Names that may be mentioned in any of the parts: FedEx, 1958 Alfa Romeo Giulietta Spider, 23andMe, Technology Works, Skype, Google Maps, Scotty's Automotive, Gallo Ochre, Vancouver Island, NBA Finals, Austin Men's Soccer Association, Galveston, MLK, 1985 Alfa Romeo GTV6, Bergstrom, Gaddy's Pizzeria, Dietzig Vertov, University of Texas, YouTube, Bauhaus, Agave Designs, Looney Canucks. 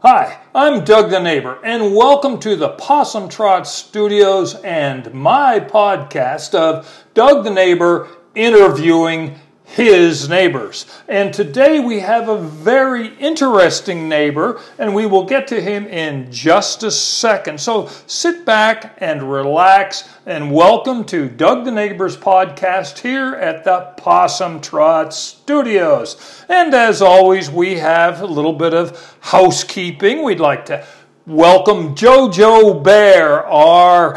Hi, I'm Doug the Neighbor, and welcome to the Possum Trot Studios and my podcast of Doug the Neighbor interviewing his neighbors. And today we have a very interesting neighbor, and we will get to him in just a second. So sit back and relax, and welcome to Doug the Neighbor's podcast here at the Possum Trot Studios. And as always, we have a little bit of housekeeping. We'd like to welcome Jojo Bear, our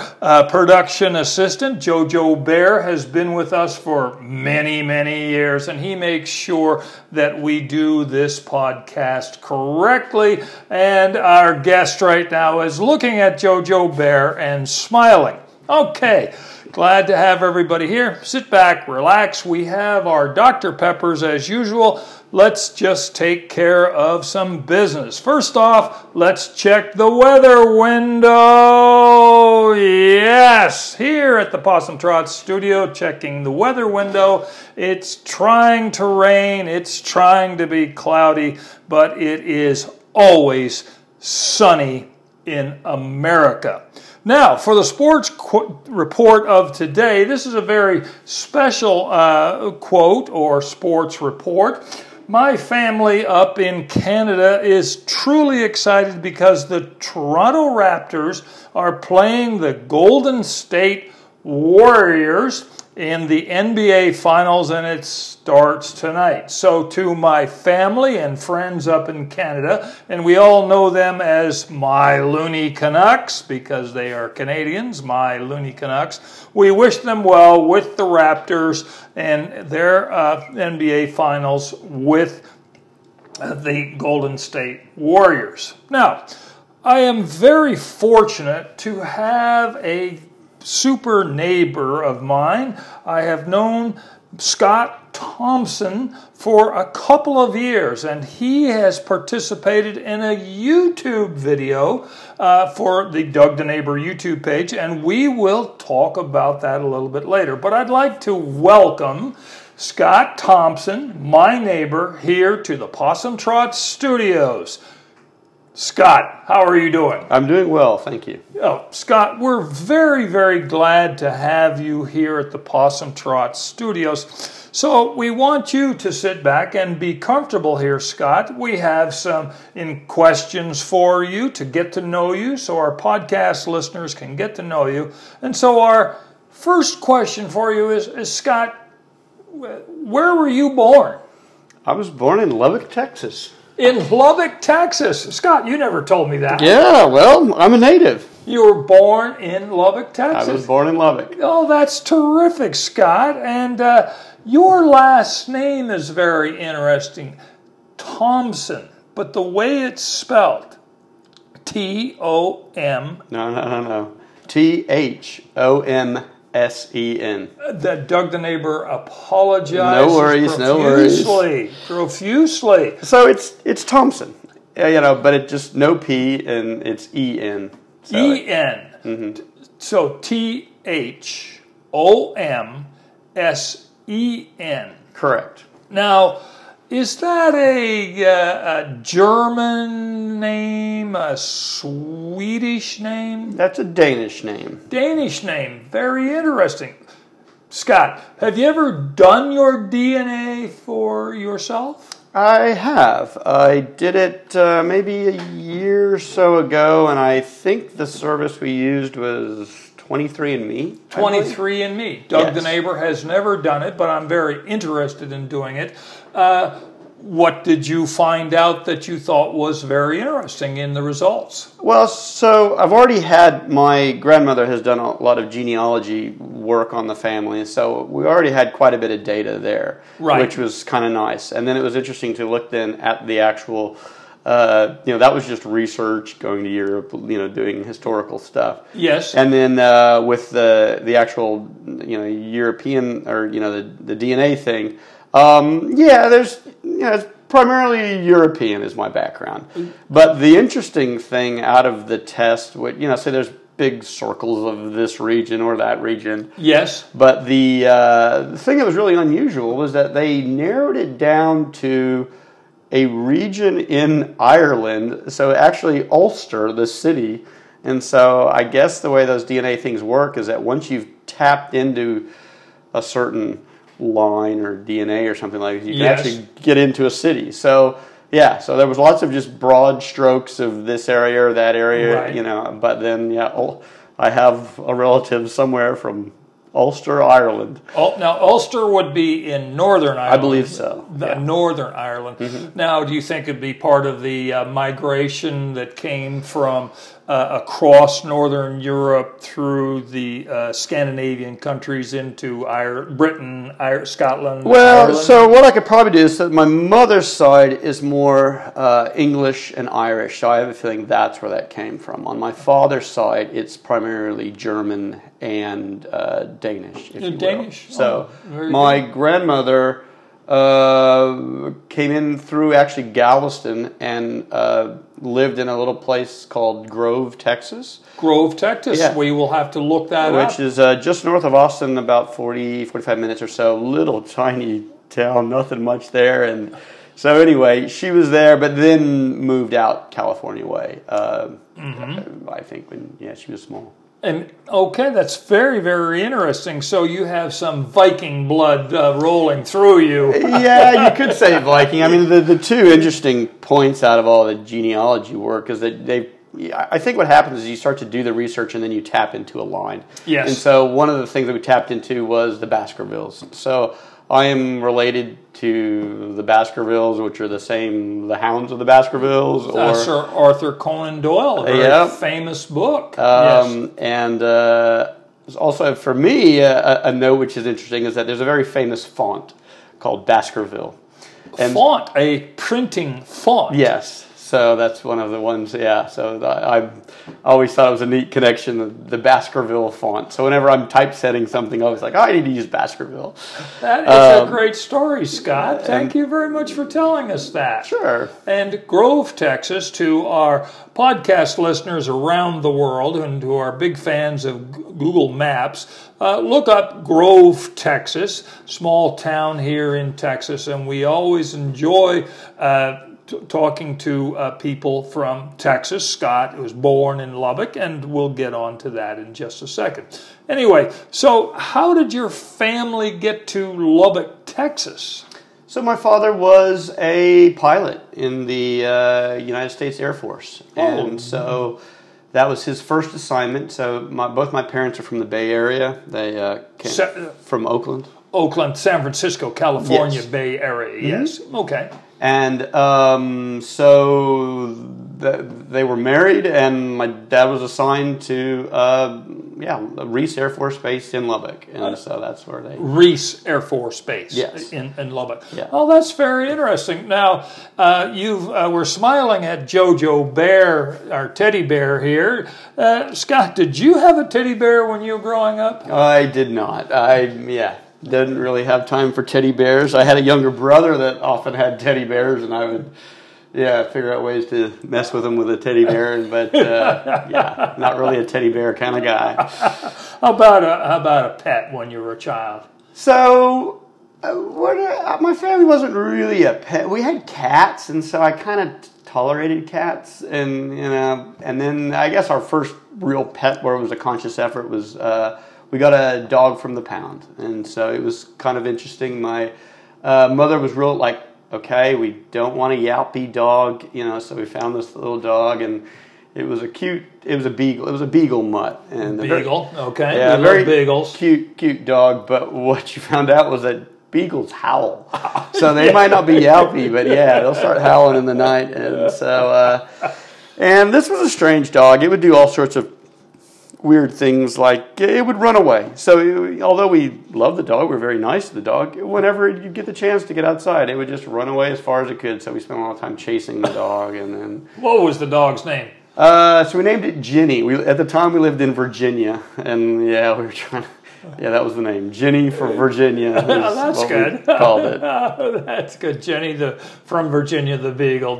production assistant. Jojo Bear has been with us for many, many years, and he makes sure that we do this podcast correctly. And our guest right now is looking at Jojo Bear and smiling. Okay, glad to have everybody here. Sit back, relax. We have our Dr. Peppers as usual. Let's just take care of some business. First off, let's check the weather window. Yes, here at the Possum Trot Studio, checking the weather window. It's trying to rain. It's trying to be cloudy, but it is always sunny in America. Now, for the sports report of today, this is a very special quote or sports report. My family up in Canada is truly excited because the Toronto Raptors are playing the Golden State Warriors in the NBA Finals, and it starts tonight. So to my family and friends up in Canada, and we all know them as my Looney Canucks because they are Canadians, my Looney Canucks, we wish them well with the Raptors and their NBA Finals with the Golden State Warriors. Now, I am very fortunate to have a super neighbor of mine. I have known Scott Thomsen for a couple of years, and he has participated in a YouTube video for the Doug the Neighbor YouTube page, and we will talk about that a little bit later. But I'd like to welcome Scott Thomsen, my neighbor, here to the Possum Trot Studios. Scott, how are you doing? I'm doing well, thank you. Oh, Scott, we're very, very glad to have you here at the Possum Trot Studios. So we want you to sit back and be comfortable here, Scott. We have some questions for you to get to know you so our podcast listeners can get to know you. And so our first question for you is Scott, where were you born? I was born in Lubbock, Texas. In Lubbock, Texas. Scott, you never told me that. Yeah, well, I'm a native. You were born in Lubbock, Texas. I was born in Lubbock. Oh, that's terrific, Scott. And your last name is very interesting, Thomsen, but the way it's spelled, T-O-M. No. Thomsen. That Doug the Neighbor apologized. No worries, profusely. So it's Thomsen, but it just no P and it's E-N. So E-N. Mm-hmm. So Thomsen. Correct. Now, is that a German name, a Swedish name? That's a Danish name. Danish name. Very interesting. Scott, have you ever done your DNA for yourself? I have. I did it maybe a year or so ago, and I think the service we used was 23andMe. 23andMe. Doug the Neighbor has never done it, but I'm very interested in doing it. What did you find out that you thought was very interesting in the results? Well, so I've already had, my grandmother has done a lot of genealogy work on the family, so we already had quite a bit of data there, right, which was kind of nice. And then it was interesting to look then at the actual... that was just research, going to Europe, doing historical stuff. Yes. And then with the actual, European or, the DNA thing, there's, it's primarily European is my background. But the interesting thing out of the test, so there's big circles of this region or that region. Yes. But the thing that was really unusual was that they narrowed it down to a region in Ireland, so actually Ulster, the city. And so I guess the way those DNA things work is that once you've tapped into a certain line or DNA or something like that, you can actually get into a city. So yeah, so there was lots of just broad strokes of this area or that area, you know, but then I have a relative somewhere from Ulster, Ireland. Now, Ulster would be in Northern Ireland. I believe so. Yeah. Northern Ireland. Mm-hmm. Now, do you think it would be part of the migration that came from across Northern Europe through the Scandinavian countries into Britain, Scotland, well, Ireland? So what I could probably do is that my mother's side is more English and Irish, so I have a feeling that's where that came from. On my father's side, it's primarily German and Danish, if you will. Danish. So my grandmother came in through actually Galveston and lived in a little place called Grove, Texas. Grove, Texas. Yeah. We will have to look that up. Which is just north of Austin, about 40, 45 minutes or so. Little tiny town, nothing much there. And so anyway, she was there, but then moved out California way. I think when she was small. And okay, that's very, very interesting. So you have some Viking blood rolling through you. Yeah, you could say Viking. I mean, the two interesting points out of all the genealogy work is that I think what happens is you start to do the research and then you tap into a line. Yes. And so one of the things that we tapped into was the Baskervilles. So I am related to the Baskervilles, which are the hounds of the Baskervilles. Or Sir Arthur Conan Doyle, famous book. And also for me, a note which is interesting is that there's a very famous font called Baskerville. And font, a printing font. Yes. So that's one of the ones, so I always thought it was a neat connection, the Baskerville font. So whenever I'm typesetting something, I was like, I need to use Baskerville. That is a great story, Scott. Thank you very much for telling us that. Sure. And Grove, Texas, to our podcast listeners around the world and who are big fans of Google Maps, look up Grove, Texas, small town here in Texas, and we always enjoy talking to people from Texas. Scott was born in Lubbock, and we'll get on to that in just a second. Anyway, so how did your family get to Lubbock, Texas? So my father was a pilot in the United States Air Force, and so that was his first assignment. So both my parents are from the Bay Area. They came from Oakland. Oakland, San Francisco, California, Bay Area, Okay. And so they were married, and my dad was assigned to Reese Air Force Base in Lubbock, and so that's where they Reese Air Force Base in Lubbock. Yeah. Oh, that's very interesting. Now you were smiling at Jojo Bear, our teddy bear here. Scott, did you have a teddy bear when you were growing up? I did not. Didn't really have time for teddy bears. I had a younger brother that often had teddy bears, and I would, figure out ways to mess with them with a teddy bear. But not really a teddy bear kind of guy. How about a pet when you were a child? So, my family wasn't really a pet. We had cats, and so I kind of tolerated cats, and and then I guess our first real pet, where it was a conscious effort, was. We got a dog from the pound, and so it was kind of interesting. My mother was real like, okay, we don't want a yappy dog, so we found this little dog, and it was a beagle. It was a beagle mutt. Yeah, very beagles. Cute dog, but what you found out was that beagles howl. So they might not be yappy, but they'll start howling in the night. And so, and this was a strange dog. It would do all sorts of weird things, like it would run away. So although we loved the dog, we were very nice to the dog, whenever you get the chance to get outside, it would just run away as far as it could. So we spent a lot of time chasing the dog. And then what was the dog's name? So we named it Ginny. At the time we lived in Virginia, and we were trying to that was the name. Jenny from Virginia. That's good. Called it. That's good. Jenny from Virginia, the beagle,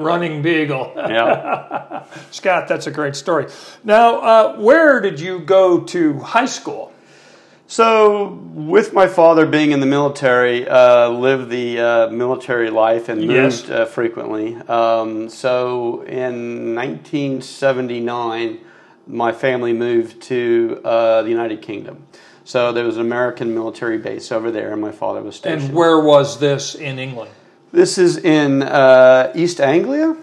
running beagle. Yeah. Scott, that's a great story. Now, where did you go to high school? So, with my father being in the military, lived the military life and moved frequently. So, in 1979, my family moved to the United Kingdom. So, there was an American military base over there, and my father was stationed. And where was this in England? This is in East Anglia.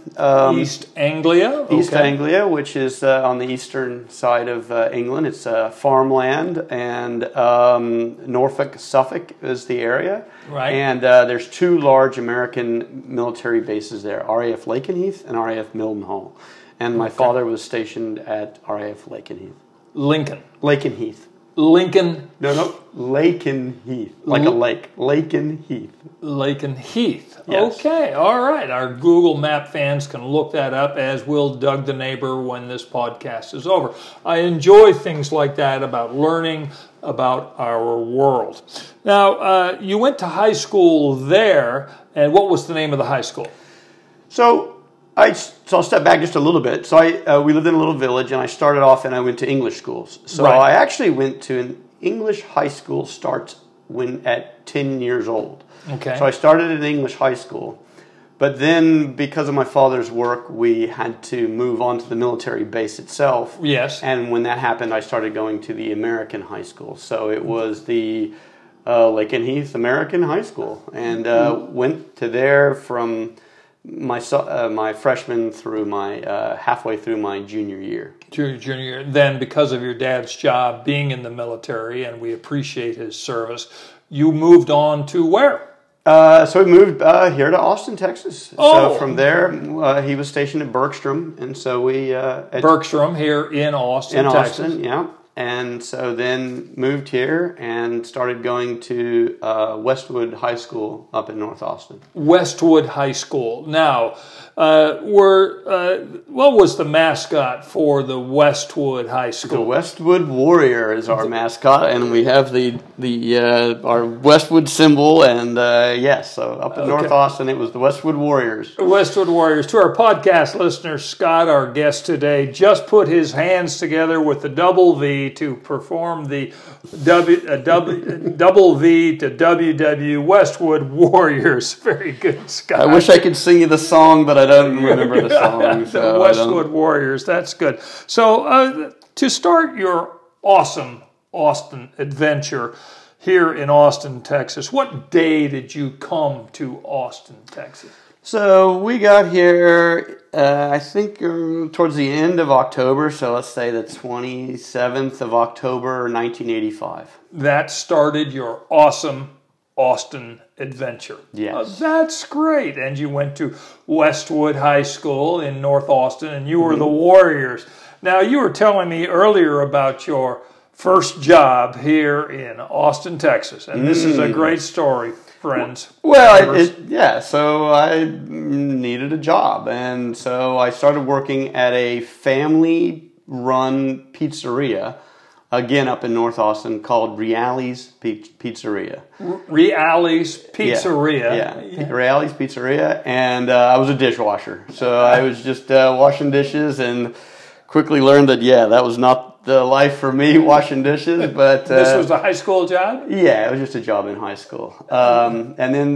East Anglia? Okay. East Anglia, which is on the eastern side of England. It's farmland, and Norfolk, Suffolk is the area. Right. And there's two large American military bases there, RAF Lakenheath and RAF Mildenhall. And my father was stationed at RAF Lakenheath. Lakenheath. Lakenheath. Like a lake. Lakenheath. Lakenheath. Yes. Okay, all right. Our Google Map fans can look that up, as will Doug the Neighbor when this podcast is over. I enjoy things like that about learning about our world. Now, you went to high school there, and what was the name of the high school? So I'll step back just a little bit. So we lived in a little village, and I started off and I went to English schools. So I actually went to an English high school at 10 years old. Okay. So I started at English high school. But then because of my father's work, we had to move on to the military base itself. Yes. And when that happened, I started going to the American high school. So it was the Lakenheath American High School. And went to there from my freshman through my halfway through my junior year. Then, because of your dad's job being in the military, and we appreciate his service, you moved on to where? So we moved here to Austin, Texas. Oh. So from there, he was stationed at Bergstrom, and so we Bergstrom here in Austin, Texas. Austin, yeah. And so then moved here and started going to Westwood High School up in North Austin. Westwood High School. Now, what was the mascot for the Westwood High School? The Westwood Warrior is our mascot, and we have the our Westwood symbol. And so up in North Austin, it was the Westwood Warriors. Westwood Warriors. To our podcast listeners, Scott, our guest today, just put his hands together with the double V to perform the double V to WW Westwood Warriors. Very good, Scott. I wish I could sing you the song, but I don't remember the song. So Westwood Warriors, that's good. So to start your awesome Austin adventure here in Austin, Texas, what day did you come to Austin, Texas? So we got here, I think, towards the end of October, so let's say the 27th of October, 1985. That started your awesome Austin adventure. Yes. That's great. And you went to Westwood High School in North Austin, and you were the Warriors. Now, you were telling me earlier about your first job here in Austin, Texas, and this is a great story. Friends. Well, so I needed a job, and so I started working at a family-run pizzeria, again up in North Austin, called Reale's Pizzeria. Reale's Pizzeria. Yeah. Reale's Pizzeria, and I was a dishwasher, so I was just washing dishes, and quickly learned that, that was not the life for me, washing dishes, but this was a high school job? Yeah, it was just a job in high school. And then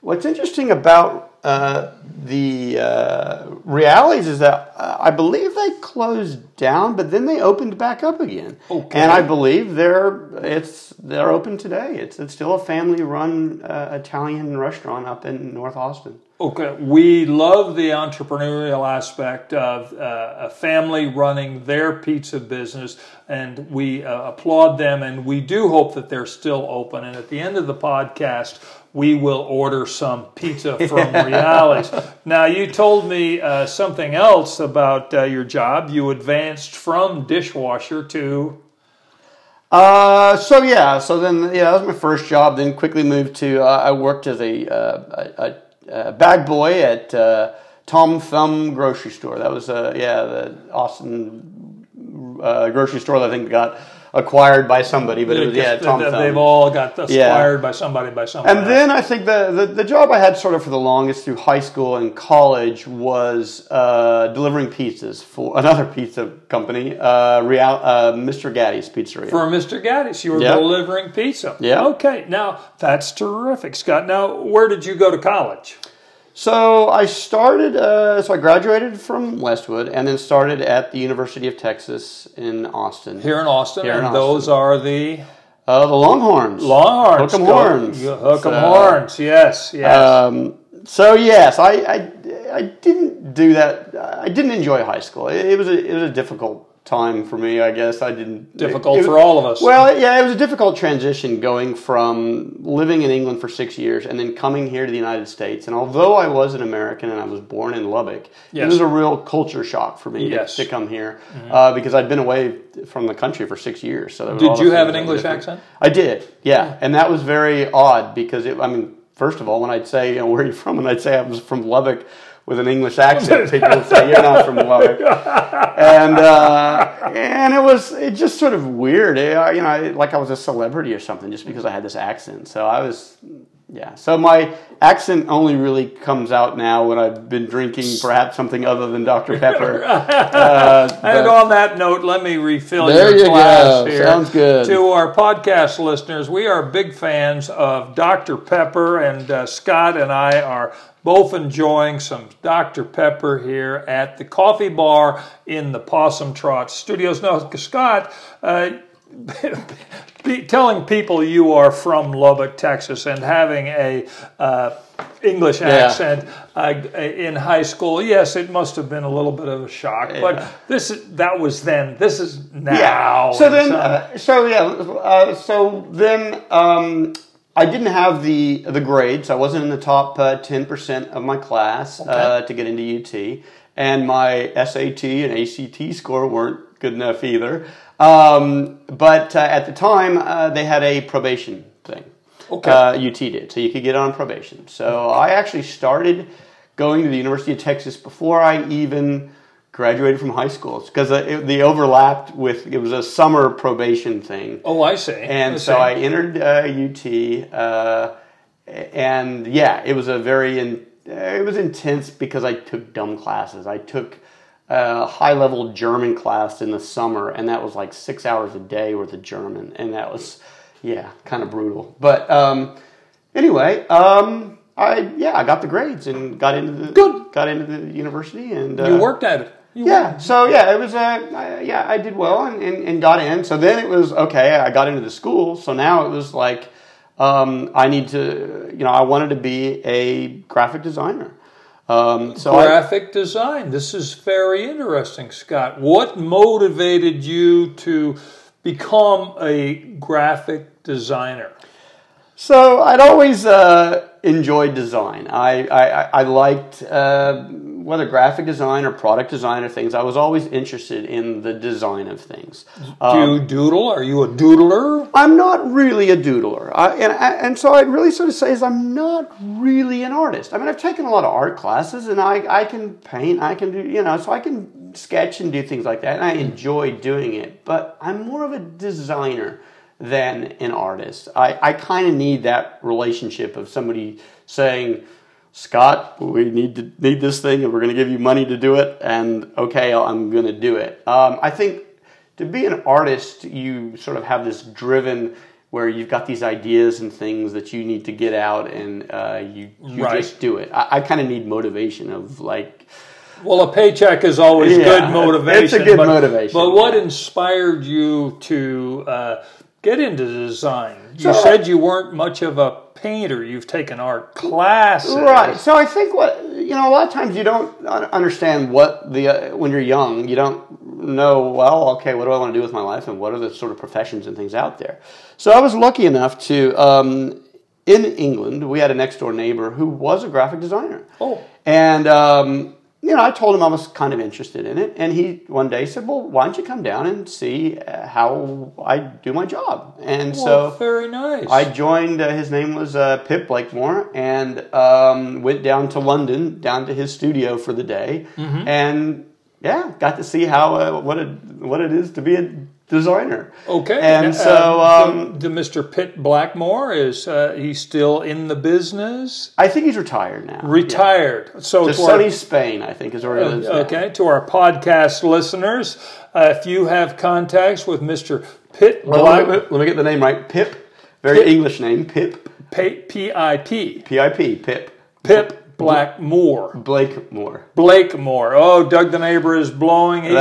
what's interesting about the Reale's is that I believe they closed down, but then they opened back up again. Okay. And I believe they're open today. It's still a family-run Italian restaurant up in North Austin. Okay, we love the entrepreneurial aspect of a family running their pizza business, and we applaud them, and we do hope that they're still open. And at the end of the podcast, we will order some pizza from Reale's. Now, you told me something else about your job. You advanced from dishwasher to... that was my first job. Then quickly moved to... I worked as a bag boy at Tom Thumb grocery store. That was the Austin grocery store that I think got acquired by somebody, but Tom Thumb. They've all got acquired by somebody. And then I think the job I had sort of for the longest through high school and college was delivering pizzas for another pizza company, Mr. Gaddy's Pizzeria. For Mr. Gaddy's, you were delivering pizza. Yeah. Okay, now that's terrific, Scott. Now, where did you go to college? So I started, I graduated from Westwood and then started at the University of Texas in Austin. Those are the Longhorns. Longhorns. Hook'em Horns. Hook'em Horns, yes. I didn't do that. I didn't enjoy high school. It was a difficult time for me, I guess. For all of us. Well, yeah, it was a difficult transition going from living in England for 6 years and then coming here to the United States. And although I was an American and I was born in Lubbock, it was a real culture shock for me to come here because I'd been away from the country for 6 years. So did you have an English accent? I did, yeah. And that was very odd because, first of all, when I'd say, where are you from? And I'd say I was from Lubbock, with an English accent, people would say, you're not from Lubbock. And it just sort of weird, like I was a celebrity or something just because I had this accent. So I was, So my accent only really comes out now when I've been drinking perhaps something other than Dr. Pepper. And on that note, let me refill your glass here. Sounds good. To our podcast listeners, we are big fans of Dr. Pepper, and Scott and I are both enjoying some Dr. Pepper here at the coffee bar in the Possum Trot Studios. Now, Scott, telling people you are from Lubbock, Texas, and having a English accent in high school, yes, it must have been a little bit of a shock. Yeah. But that was then. This is now. I didn't have the grades. I wasn't in the top 10% of my class to get into UT. And my SAT and ACT score weren't good enough either. But at the time, they had a probation thing. Okay. UT did. So you could get on probation. So I actually started going to the University of Texas before I even graduated from high school because they overlapped with it was a summer probation thing. Oh, I see. And I entered UT, and it was a very it was intense because I took dumb classes. I took a high-level German class in the summer, and that was like 6 hours a day worth of German, and that was kind of brutal. But anyway. I got the grades and got into the university, and you worked at it. It was I did well and got in. So then it was I got into the school. So now it was like I need to, I wanted to be a graphic designer. Graphic design. This is very interesting, Scott. What motivated you to become a graphic designer? So I'd always enjoyed design. I liked whether graphic design or product design or things. I was always interested in the design of things. Do you doodle? Are you a doodler? I'm not really a doodler. So I'd really sort of say is I'm not really an artist. I mean, I've taken a lot of art classes, and I can paint. I can do, so I can sketch and do things like that, and I enjoy doing it. But I'm more of a designer than an artist. I kind of need that relationship of somebody saying, Scott, we need this thing, and we're going to give you money to do it, and I'm going to do it. I think to be an artist, you sort of have this driven where you've got these ideas and things that you need to get out, and you just do it. I kind of need motivation of like... Well, a paycheck is always good motivation. It's a good motivation. But what inspired you to... get into design. You said you weren't much of a painter. You've taken art classes. Right. So I think a lot of times you don't understand what when you're young, you don't know, what do I want to do with my life and what are the sort of professions and things out there? So I was lucky enough to, in England, we had a next-door neighbor who was a graphic designer. Oh. And, I told him I was kind of interested in it, and he one day said, well, why don't you come down and see how I do my job? And very nice. I joined, his name was Pip Blakemore, and went down to London, down to his studio for the day, and got to see how what it is to be a designer. Okay. And so... Mr. Pip Blakemore, he's still in the business? I think he's retired now. Retired. Yeah. So to sunny Spain, I think, is where he lives now. Okay. To our podcast listeners, if you have contacts with Mr. Pip Blakemore... Let me get the name right. Pip. Very Pip. English name. Pip. P-I-P. P-I-P. Pip. Pip. Blakemore. Oh, Doug the Neighbor is blowing. He's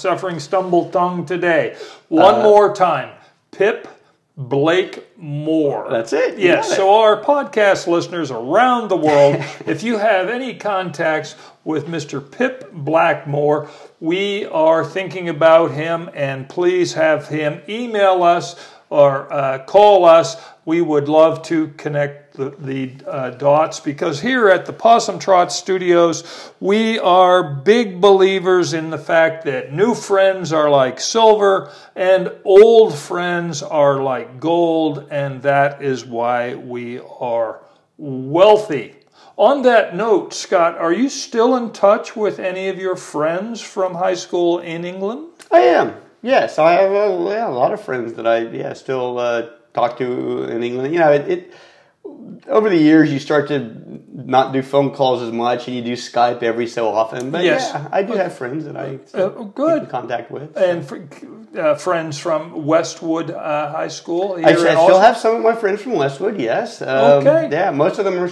suffering stumble tongue today. One more time. Pip Blakemore. That's it. Yes. So our podcast listeners around the world, if you have any contacts with Mr. Pip Blakemore, we are thinking about him, and please have him email us or call us. We would love to connect the dots, because here at the Possum Trot Studios, we are big believers in the fact that new friends are like silver and old friends are like gold, and that is why we are wealthy. On that note, Scott, are you still in touch with any of your friends from high school in England? I am, yes. I have a lot of friends that I still talk to in England. You know, over the years, you start to not do phone calls as much, and you do Skype every so often. But I do have friends that I keep in contact with. So. And friends from Westwood High School. I still have some of my friends from Westwood, yes. Okay. Yeah, most of them are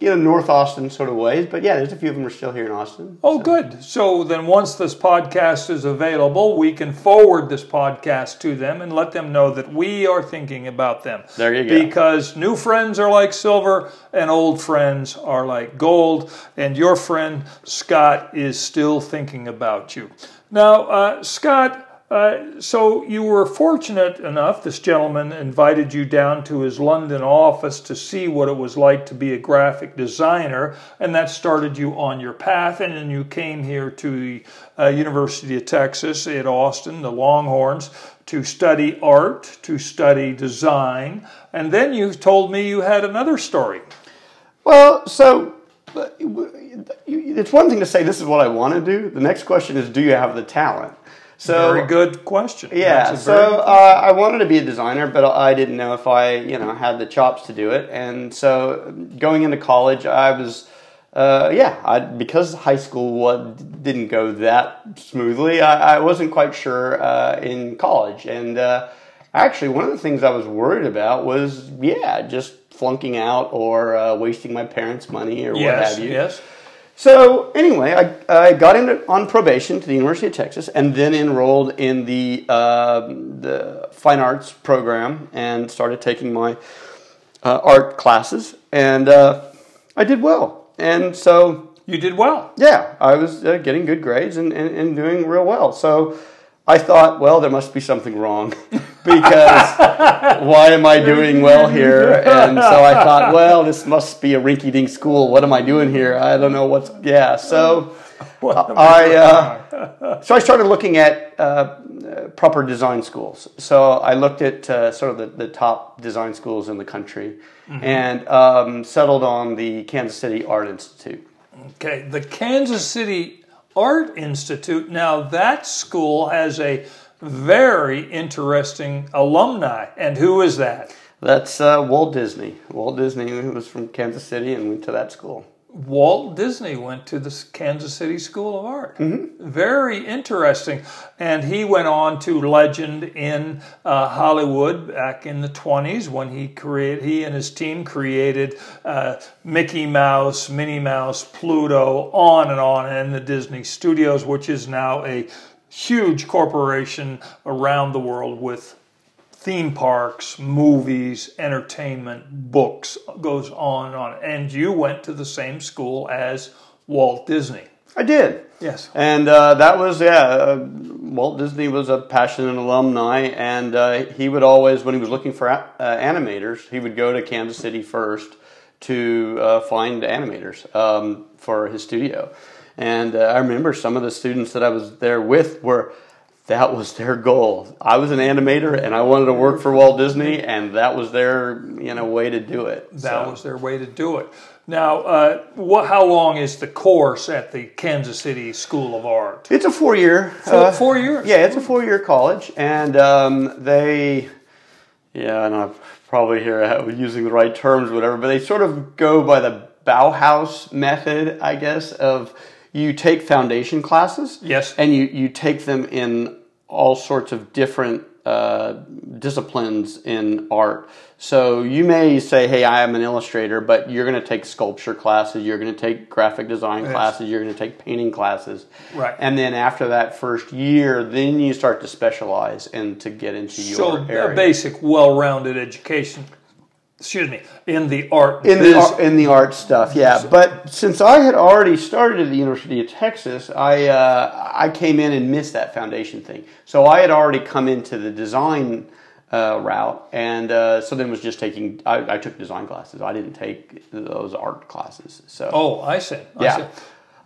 North Austin sort of ways. But yeah, there's a few of them are still here in Austin. Oh, so. Good. So then once this podcast is available, we can forward this podcast to them and let them know that we are thinking about them. There you go. Because new friends are like silver and old friends are like gold. And your friend, Scott, is still thinking about you. Now, Scott... so you were fortunate enough, this gentleman invited you down to his London office to see what it was like to be a graphic designer, and that started you on your path, and then you came here to the University of Texas at Austin, the Longhorns, to study art, to study design, and then you told me you had another story. Well, so... it's one thing to say this is what I want to do. The next question is, do you have the talent? So, very good question. Yeah, so I wanted to be a designer, but I didn't know if I, had the chops to do it. And so going into college, I was, because high school didn't go that smoothly, I wasn't quite sure in college. And actually, one of the things I was worried about was, just flunking out or wasting my parents' money or what have you. Yes. So anyway, I got on probation to the University of Texas, and then enrolled in the fine arts program and started taking my art classes, and I did well. And so you did well. Yeah, I was getting good grades and doing real well. So I thought, well, there must be something wrong because why am I doing well here? And so I thought, well, this must be a rinky-dink school. What am I doing here? I don't know what's... Yeah, so I started looking at proper design schools. So I looked at sort of the top design schools in the country, mm-hmm. and settled on the Kansas City Art Institute. Okay, the Kansas City Art Institute. Now, that school has a very interesting alumni. And who is that? That's Walt Disney. Walt Disney, who was from Kansas City and went to that school. Walt Disney went to the Kansas City School of Art. Mm-hmm. Very interesting. And he went on to legend in Hollywood back in the 20s when he and his team created Mickey Mouse, Minnie Mouse, Pluto, on, and the Disney Studios, which is now a huge corporation around the world with theme parks, movies, entertainment, books, goes on and on. And you went to the same school as Walt Disney. I did. Yes. And that was, Walt Disney was a passionate alumni, and he would always, when he was looking for animators, he would go to Kansas City first to find animators for his studio. And I remember some of the students that I was there with were... That was their goal. I was an animator, and I wanted to work for Walt Disney, and that was their way to do it. That was their way to do it. Now, how long is the course at the Kansas City School of Art? It's a four-year. 4 years? Yeah, it's a four-year college, and and I'm probably here using the right terms or whatever, but they sort of go by the Bauhaus method, I guess, of you take foundation classes. Yes. And you take them in all sorts of different disciplines in art. So you may say, hey, I am an illustrator, but you're going to take sculpture classes, you're going to take graphic design classes, yes. You're going to take painting classes. Right. And then after that first year, then you start to specialize and to get into your area. So a basic, well-rounded education, in the art. In the art stuff, yeah. But since I had already started at the University of Texas, I came in and missed that foundation thing. So I had already come into the design route, and so then was just taking. I took design classes. I didn't take those art classes. So I see.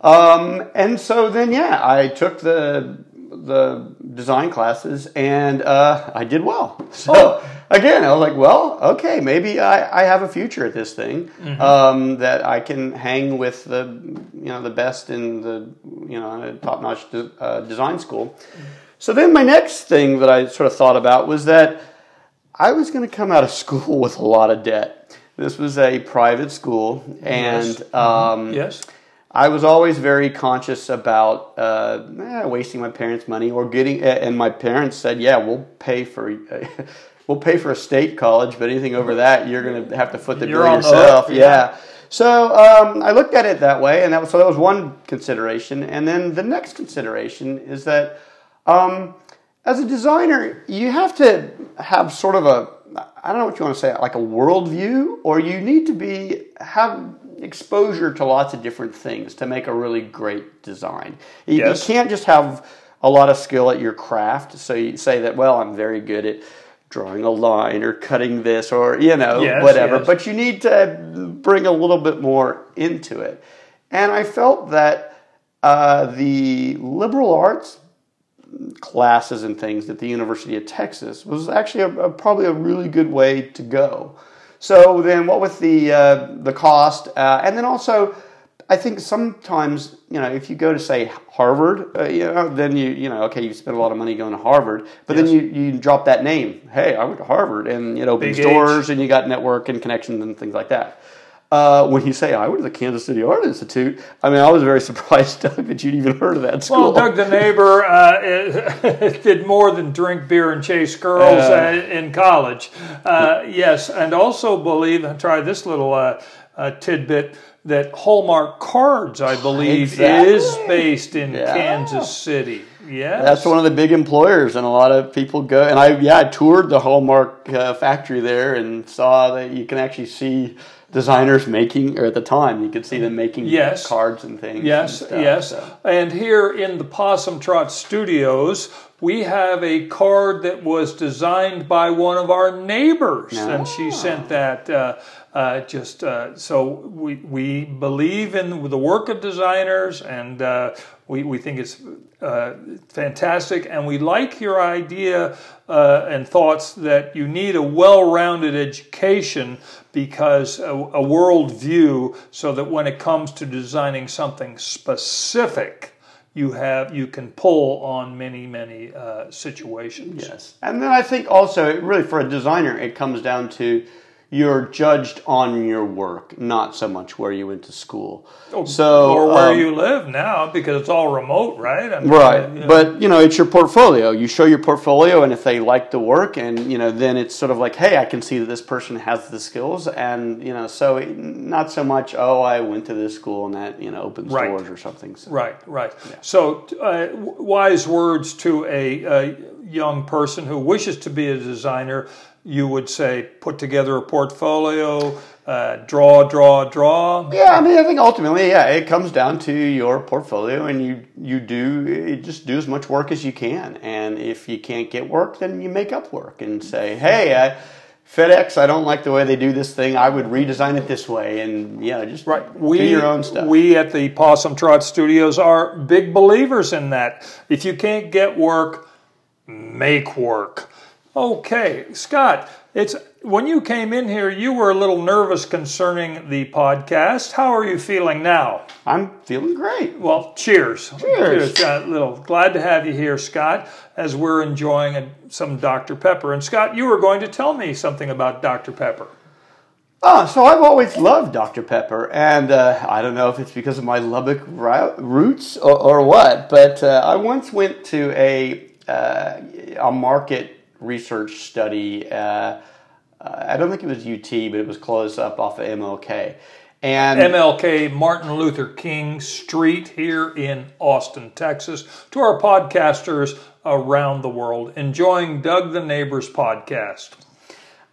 And so then I took the design classes, and I did well. So again, I was like, well, okay, maybe I have a future at this thing, mm-hmm. That I can hang with the best in the top notch design school. So then my next thing that I sort of thought about was that I was going to come out of school with a lot of debt. This was a private school, and I was always very conscious about wasting my parents' money or getting. And my parents said, "Yeah, we'll pay for a state college, but anything over that, you're going to have to foot the bill yourself." Yeah. So I looked at it that way, and that was one consideration. And then the next consideration is that as a designer, you have to have sort of I don't know what you want to say, like a worldview, or you need to have exposure to lots of different things to make a really great design. You can't just have a lot of skill at your craft. So you say that, well, I'm very good at drawing a line or cutting this or, whatever. Yes. But you need to bring a little bit more into it. And I felt that the liberal arts classes and things at the University of Texas was actually probably a really good way to go. So then, what with the cost, and then also, I think sometimes if you go to say Harvard, then you spend a lot of money going to Harvard, but yes. Then you drop that name. Hey, I went to Harvard, and it opens doors, and you got network and connections and things like that. When you say I went to the Kansas City Art Institute, I was very surprised, Doug, that you'd even heard of that school. Well, Doug the Neighbor did more than drink beer and chase girls in college. Yes, and also try this little tidbit, that Hallmark Cards, I believe, is based in Kansas City. Yeah, that's one of the big employers, and a lot of people go. And I toured the Hallmark factory there and saw that you can actually see designers making, or at the time you could see them making cards and things. Yes, and stuff, And here in the Possum Trot Studios, we have a card that was designed by one of our neighbors, and she sent that. So we believe in the work of designers, and we think it's fantastic, and we like your idea and thoughts that you need a well-rounded education, because a world view, so that when it comes to designing something specific, you can pull on many situations. Yes, and then I think also really for a designer, it comes down to, you're judged on your work, not so much where you went to school. Or where you live now, because it's all remote, right? Right. But, it's your portfolio. You show your portfolio, and if they like the work, and, then it's sort of like, hey, I can see that this person has the skills. And, so not so much, oh, I went to this school, and that, opens doors or something. So. Right. Yeah. So wise words to a young person who wishes to be a designer. You would say, put together a portfolio, draw. Yeah, I think ultimately, it comes down to your portfolio, and you just do as much work as you can. And if you can't get work, then you make up work and say, hey, FedEx, I don't like the way they do this thing. I would redesign it this way, and just do your own stuff. We at the Possum Trot Studios are big believers in that. If you can't get work, make work. Okay, Scott, it's When you came in here, you were a little nervous concerning the podcast. How are you feeling now? I'm feeling great. Well, cheers. Cheers. Glad to have you here, Scott, as we're enjoying some Dr. Pepper. And Scott, you were going to tell me something about Dr. Pepper. So I've always loved Dr. Pepper, and I don't know if it's because of my Lubbock roots or what, but I once went to a market research study. I don't think it was UT, but it was close up off of MLK. And MLK, Martin Luther King Street here in Austin, Texas. To our podcasters around the world, enjoying Doug the Neighbor's podcast.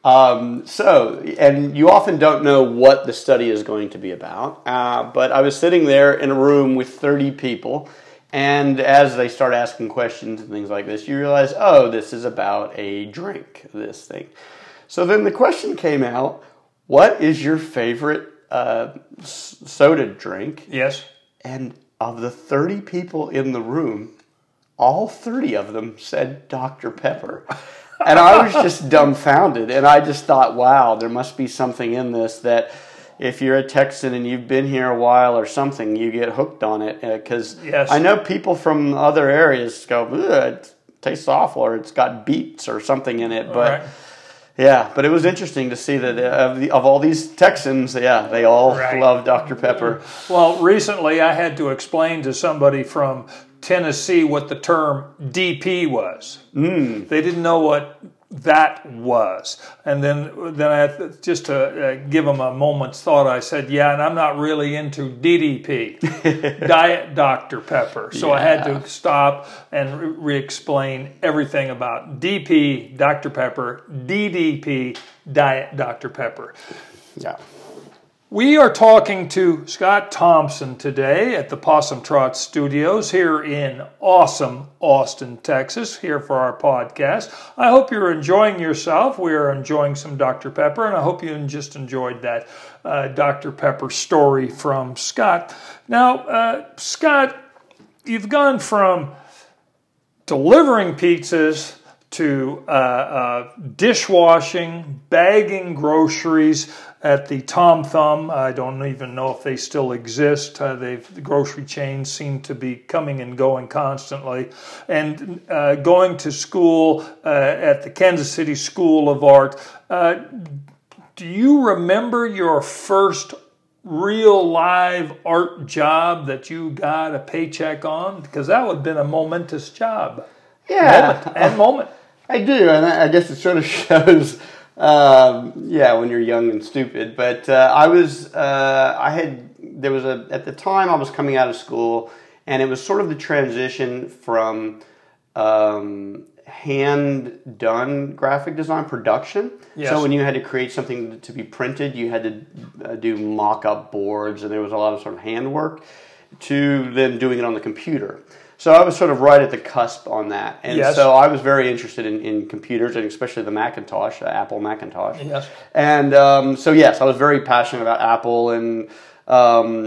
And you often don't know what the study is going to be about, but I was sitting there in a room with 30 people, and as they start asking questions and things like this, you realize, oh, this is about a drink, this thing. So then the question came out, what is your favorite soda drink? Yes. And of the 30 people in the room, all 30 of them said Dr. Pepper. And I was just dumbfounded. And I just thought, wow, there must be something in this that if you're a Texan and you've been here a while or something, you get hooked on it. Because yes. I know people from other areas go, it tastes awful or it's got beets or something in it. All but. Right. Yeah, but it was interesting to see that of all these Texans, yeah, they all love Dr. Pepper. Well, recently I had to explain to somebody from Tennessee what the term DP was. They didn't know what that was. And then I had to, just to give them a moment's thought, I said, yeah, and I'm not really into DDP, Diet Dr. Pepper. So yeah. I had to stop and re-explain everything about DP, Dr. Pepper, DDP, Diet Dr. Pepper. Yeah. We are talking to Scott Thomsen today at the Possum Trot Studios here in awesome Austin, Texas, here for our podcast. I hope you're enjoying yourself. We are enjoying some Dr. Pepper, and I hope you just enjoyed that Dr. Pepper story from Scott. Now, Scott, you've gone from delivering pizzas to dishwashing, bagging groceries at the Tom Thumb. I don't even know if they still exist. The grocery chains seem to be coming and going constantly. And going to school at the Kansas City School of Art. Do you remember your first real live art job that you got a paycheck on? Because that would have been a momentous job. Yeah. Moment. I do, and I guess it sort of shows... when you're young and stupid, but at the time I was coming out of school, and it was sort of the transition from hand-done graphic design production. Yes. So when you had to create something to be printed, you had to do mock-up boards, and there was a lot of sort of handwork, to then doing it on the computer. So I was sort of right at the cusp on that. And yes. So I was very interested in computers, and especially the Macintosh, the Apple Macintosh. Yes. And I was very passionate about Apple. And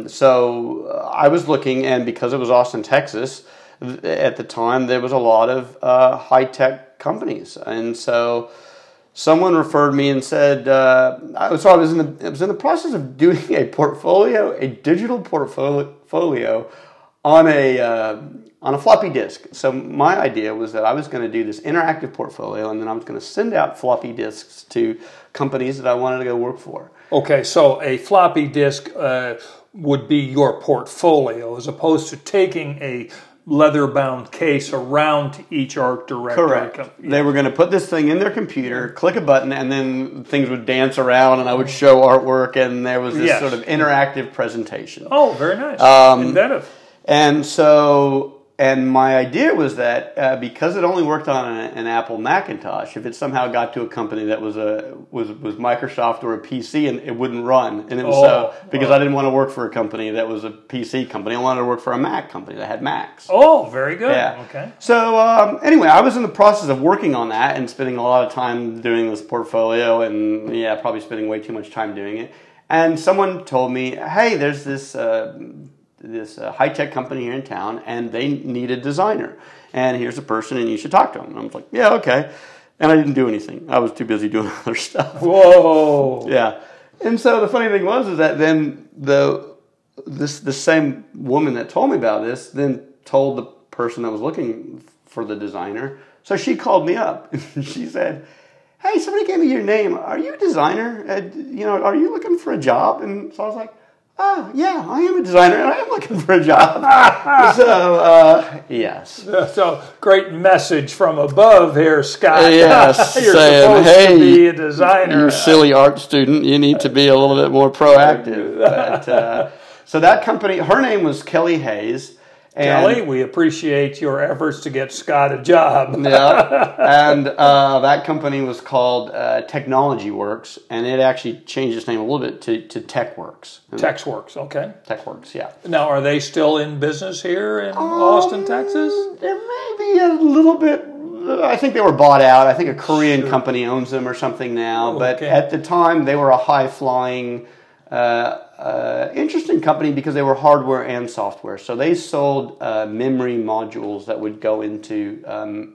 so I was looking, and because it was Austin, Texas, at the time, there was a lot of high-tech companies. And so someone referred me and said, I was in the process of doing a digital portfolio on a floppy disk. So my idea was that I was going to do this interactive portfolio, and then I was going to send out floppy disks to companies that I wanted to go work for. Okay, so a floppy disk would be your portfolio, as opposed to taking a leather-bound case around each art director. Correct. They were going to put this thing in their computer, click a button, and then things would dance around, and I would show artwork, and there was this yes. sort of interactive presentation. Oh, very nice. Inventive. And my idea was that because it only worked on an Apple Macintosh, if it somehow got to a company that was Microsoft or a PC, and it wouldn't run. And I didn't want to work for a company that was a PC company, I wanted to work for a Mac company that had Macs. Oh, very good. Yeah. Okay. So anyway, I was in the process of working on that and spending a lot of time doing this portfolio, and probably spending way too much time doing it. And someone told me, hey, there's this high-tech company here in town, and they need a designer. And here's a person, and you should talk to them. And I was like, yeah, okay. And I didn't do anything. I was too busy doing other stuff. Whoa. Yeah. And so the funny thing was is that then the same woman that told me about this then told the person that was looking for the designer. So she called me up and she said, "Hey, somebody gave me your name. Are you a designer? You know, are you looking for a job?" And so I was like, "Oh, yeah, I am a designer and I am looking for a job." So, yes. So, great message from above here, Scott. Yes. You're saying, supposed to be a designer. You silly art student, you need to be a little bit more proactive. But, so that company, her name was Kelly Hayes. And, Kelly, we appreciate your efforts to get Scott a job. Yeah, and that company was called Technology Works, and it actually changed its name a little bit to TechWorks. TechWorks, okay. TechWorks, yeah. Now, are they still in business here in Austin, Texas? There may be a little bit. I think they were bought out. I think a Korean company owns them or something now. Okay. But at the time, they were a high-flying interesting company because they were hardware and software. So they sold memory modules that would go into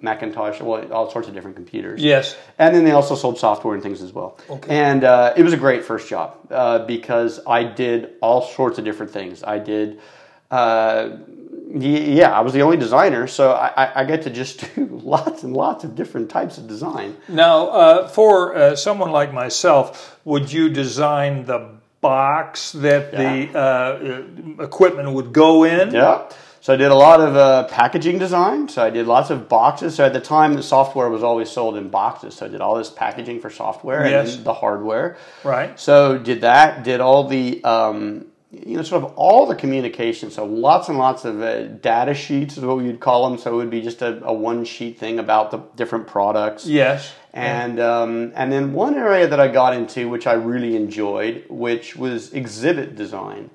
Macintosh, well, all sorts of different computers. Yes. And then they also sold software and things as well. Okay. And it was a great first job because I did all sorts of different things. I did, yeah, I was the only designer, so I get to just do lots and lots of different types of design. Now, for someone like myself, would you design the box that the equipment would go in? Yeah. So I did a lot of packaging design. So I did lots of boxes. So at the time, the software was always sold in boxes. So I did all this packaging for software and the hardware. Right. So did that. Did all the sort of all the communication. So lots and lots of data sheets is what we'd call them. So it would be just a one sheet thing about the different products. Yes. And then one area that I got into, which I really enjoyed, which was exhibit design.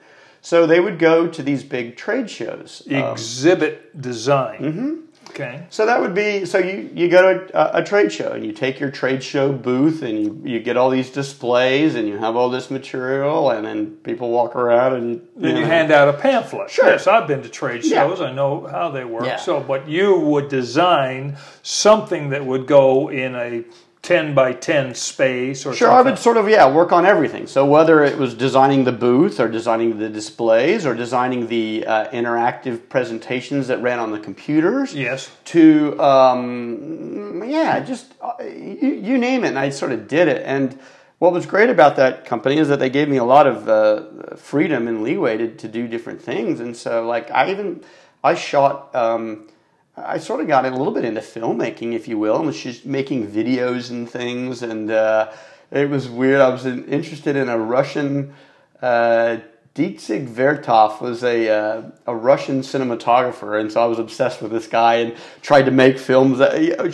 So they would go to these big trade shows. Exhibit design. Mm-hmm. Okay. So that would be, so you go to a trade show and you take your trade show booth and you get all these displays and you have all this material and then people walk around and... Then you hand out a pamphlet. Sure. Yes, I've been to trade shows. Yeah. I know how they work. Yeah. So, but you would design something that would go in a 10 by 10 space or something. Sure, I would sort of, work on everything. So whether it was designing the booth or designing the displays or designing the interactive presentations that ran on the computers. Yes. To, just you name it, and I sort of did it. And what was great about that company is that they gave me a lot of freedom and leeway to do different things. And so, like, I shot... I sort of got a little bit into filmmaking, if you will, and was just making videos and things, and it was weird. I was interested in a Russian, Dietzig Vertov was a Russian cinematographer, and so I was obsessed with this guy and tried to make films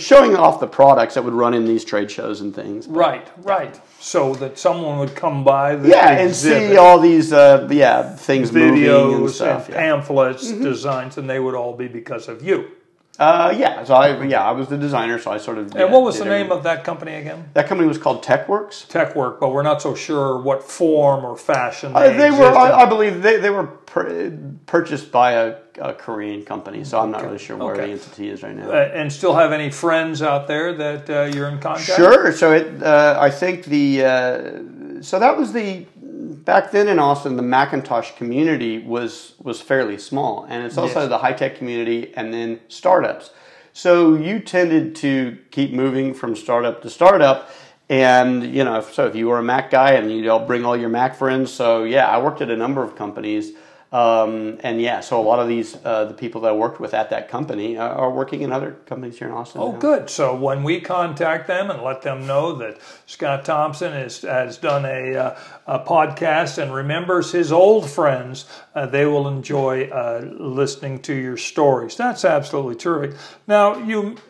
showing off the products that would run in these trade shows and things. Right. So that someone would come by the exhibit. And see all these things, videos moving and stuff, and pamphlets, designs, and they would all be because of you. So I was the designer, so I sort of... And what was the name of that company again? That company was called TechWorks. TechWorks, but we're not so sure what form or fashion they were. I believe they were purchased by a Korean company, so I'm not really sure where the entity is right now. And still have any friends out there that you're in contact? Sure. So I think so that was the... Back then in Austin, the Macintosh community was fairly small, and it's also the high-tech community and then startups. So you tended to keep moving from startup to startup, and so if you were a Mac guy and you'd all bring all your Mac friends, so I worked at a number of companies, so a lot of these the people that I worked with at that company are working in other companies here in Austin. Oh, good. So when we contact them and let them know that Scott Thomsen has done a podcast and remembers his old friends, they will enjoy listening to your stories. That's absolutely terrific. Now,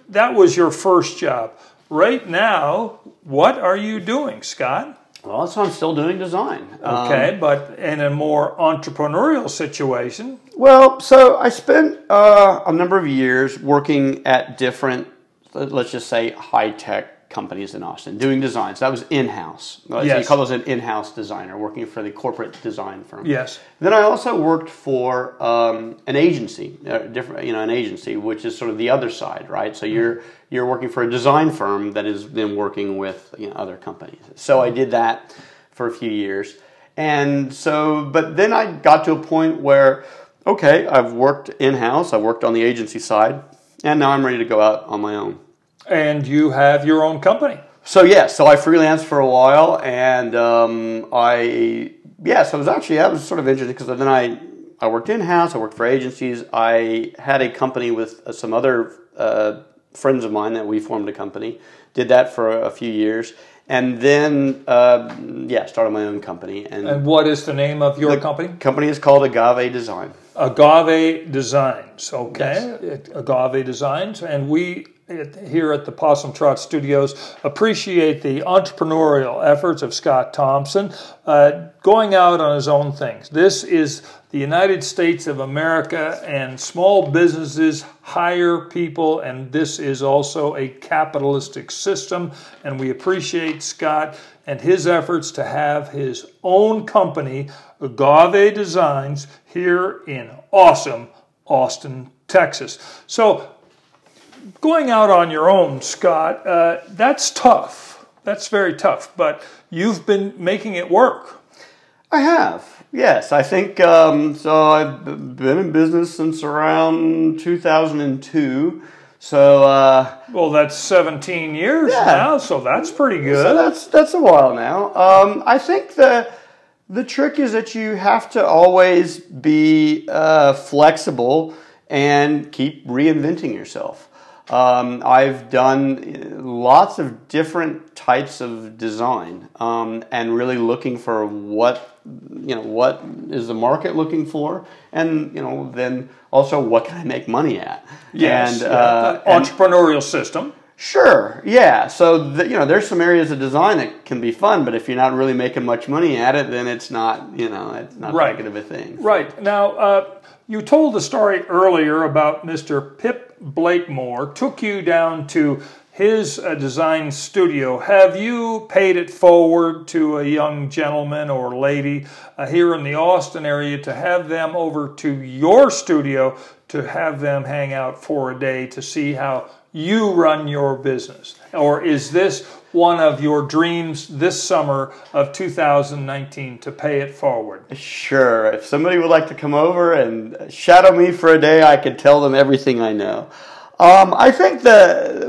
that was your first job. Right now, what are you doing, Scott? Well, so I'm still doing design. Okay, but in a more entrepreneurial situation. Well, so I spent a number of years working at different, let's just say, high-tech companies in Austin doing designs. That was in-house. Yes. So you call those an in-house designer, working for the corporate design firm. Yes. Then I also worked for an agency, an agency, which is sort of the other side, right? So you're working for a design firm that is then working with other companies. So I did that for a few years, but then I got to a point where, okay, I've worked in-house, I worked on the agency side, and now I'm ready to go out on my own. And you have your own company. So, so I freelanced for a while, and so it was actually, that was sort of interesting, because then I worked in-house, I worked for agencies, I had a company with some other friends of mine that we formed a company, did that for a few years, and then, started my own company. And what is the name of your company? The company is called Agave Design. Agave Designs, okay. Yes. Agave Designs, and we here at the Possum Trot Studios appreciate the entrepreneurial efforts of Scott Thomsen going out on his own things. This is the United States of America, and small businesses hire people, and this is also a capitalistic system, and we appreciate Scott and his efforts to have his own company, Agave Designs, here in awesome Austin, Texas. So, going out on your own, Scott, that's tough. That's very tough, but you've been making it work. I have, yes. I think, I've been in business since around 2002, so... well, that's 17 years now, so that's pretty good. So that's a while now. I think the trick is that you have to always be flexible and keep reinventing yourself. I've done lots of different types of design, and really looking for what is the market looking for, and then also what can I make money at? Yes, and, entrepreneurial system. Sure, yeah. So there's some areas of design that can be fun, but if you're not really making much money at it, then it's not it's not that good of a thing. So. Right now. You told the story earlier about Mr. Pip Blakemore took you down to his design studio. Have you paid it forward to a young gentleman or lady here in the Austin area to have them over to your studio to have them hang out for a day to see how you run your business? Or is this one of your dreams this summer of 2019 to pay it forward? Sure. If somebody would like to come over and shadow me for a day, I could tell them everything I know. I think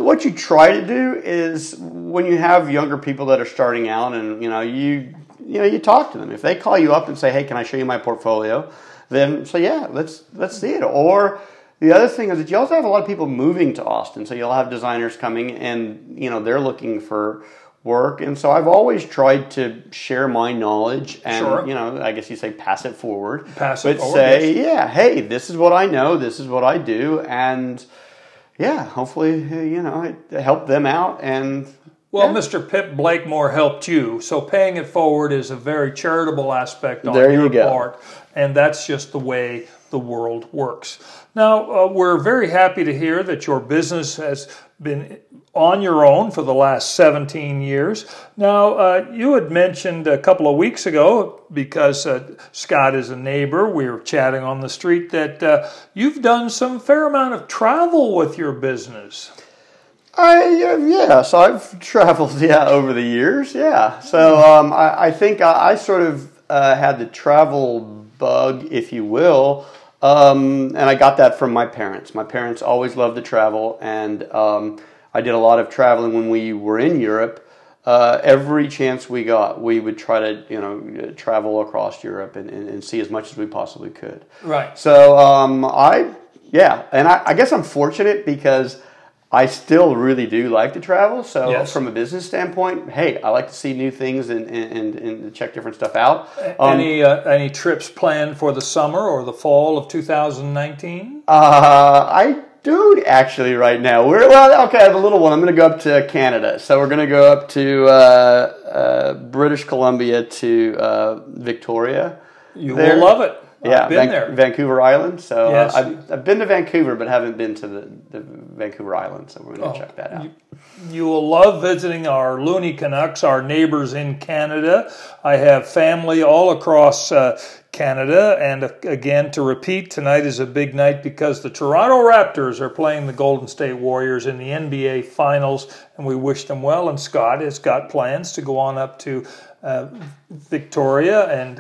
what you try to do is when you have younger people that are starting out and you talk to them. If they call you up and say, "Hey, can I show you my portfolio?" then say, "Yeah, let's see it." Or the other thing is that you also have a lot of people moving to Austin, so you'll have designers coming and, they're looking for work. And so I've always tried to share my knowledge and, I guess you say pass it forward. Hey, this is what I know, this is what I do, and hopefully, it helped them out and... Well, Mr. Pip Blakemore helped you, so paying it forward is a very charitable aspect on your part, and that's just the way the world works. Now, we're very happy to hear that your business has been on your own for the last 17 years. Now, you had mentioned a couple of weeks ago, because Scott is a neighbor, we were chatting on the street, that you've done some fair amount of travel with your business. So I've traveled, over the years, So I think I sort of had the travel bug, if you will, and I got that from my parents. My parents always loved to travel, and I did a lot of traveling when we were in Europe. Every chance we got, we would try to, travel across Europe and see as much as we possibly could. Right. So I guess I'm fortunate because I still really do like to travel, so from a business standpoint, hey, I like to see new things and check different stuff out. Any trips planned for the summer or the fall of 2019? I do actually right now. I have a little one. I'm going to go up to Canada, so we're going to go up to British Columbia to Victoria. You will love it. Yeah, I've been there. Vancouver Island. So yes. I've been to Vancouver, but haven't been to the Vancouver Island. So we're going to check that out. You will love visiting our Looney Canucks, our neighbors in Canada. I have family all across Canada. And again, to repeat, tonight is a big night because the Toronto Raptors are playing the Golden State Warriors in the NBA Finals. And we wish them well. And Scott has got plans to go on up to Victoria and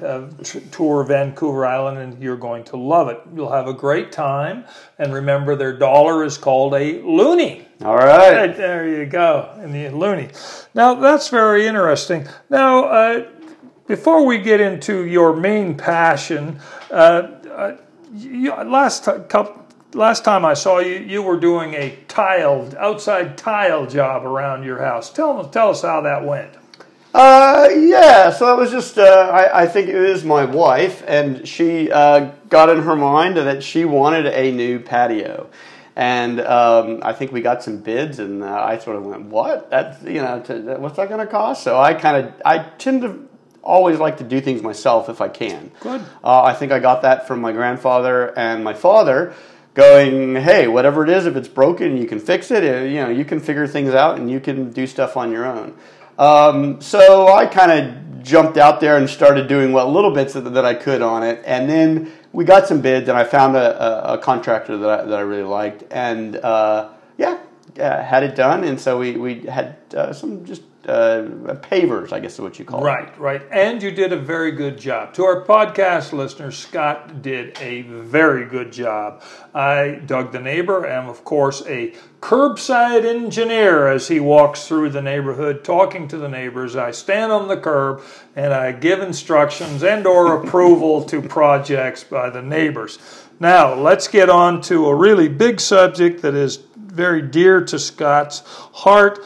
tour Vancouver Island, and you're going to love it. You'll have a great time, and remember their dollar is called a loonie. All right. There you go, in the loonie. Now, that's very interesting. Now, before we get into your main passion, last time I saw you, you were doing a outside tile job around your house. Tell us how that went. Yeah, so it was just, I think it was my wife, and she got in her mind that she wanted a new patio. And I think we got some bids, and I sort of went, what? That's, you know, what's that going to cost? So I tend to always like to do things myself if I can. Good. I think I got that from my grandfather and my father, going, hey, whatever it is, if it's broken, you can fix it. You know, you can figure things out, and you can do stuff on your own. So I kind of jumped out there and started doing what little bits that I could on it, and then we got some bids, and I found a contractor that I really liked, and had it done, and so we had some just pavers, I guess is what you call it. Right, and you did a very good job. To our podcast listeners, Scott did a very good job. I, Doug the Neighbor, am of course a curbside engineer. As he walks through the neighborhood talking to the neighbors, I stand on the curb and I give instructions and or approval to projects by the neighbors. Now, let's get on to a really big subject that is very dear to Scott's heart.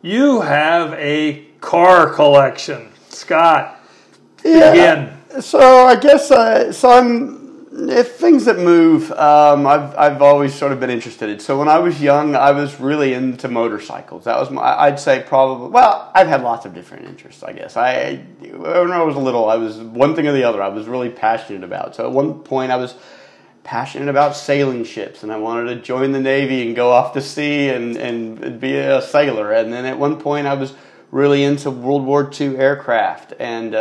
You have a car collection. Scott, begin. So I guess if things that move, I've always sort of been interested in. So when I was young, I was really into motorcycles. That was I've had lots of different interests, I guess. When I was little, I was one thing or the other I was really passionate about. So at one point I was passionate about sailing ships, and I wanted to join the Navy and go off to sea and be a sailor. And then at one point I was really into World War II aircraft and,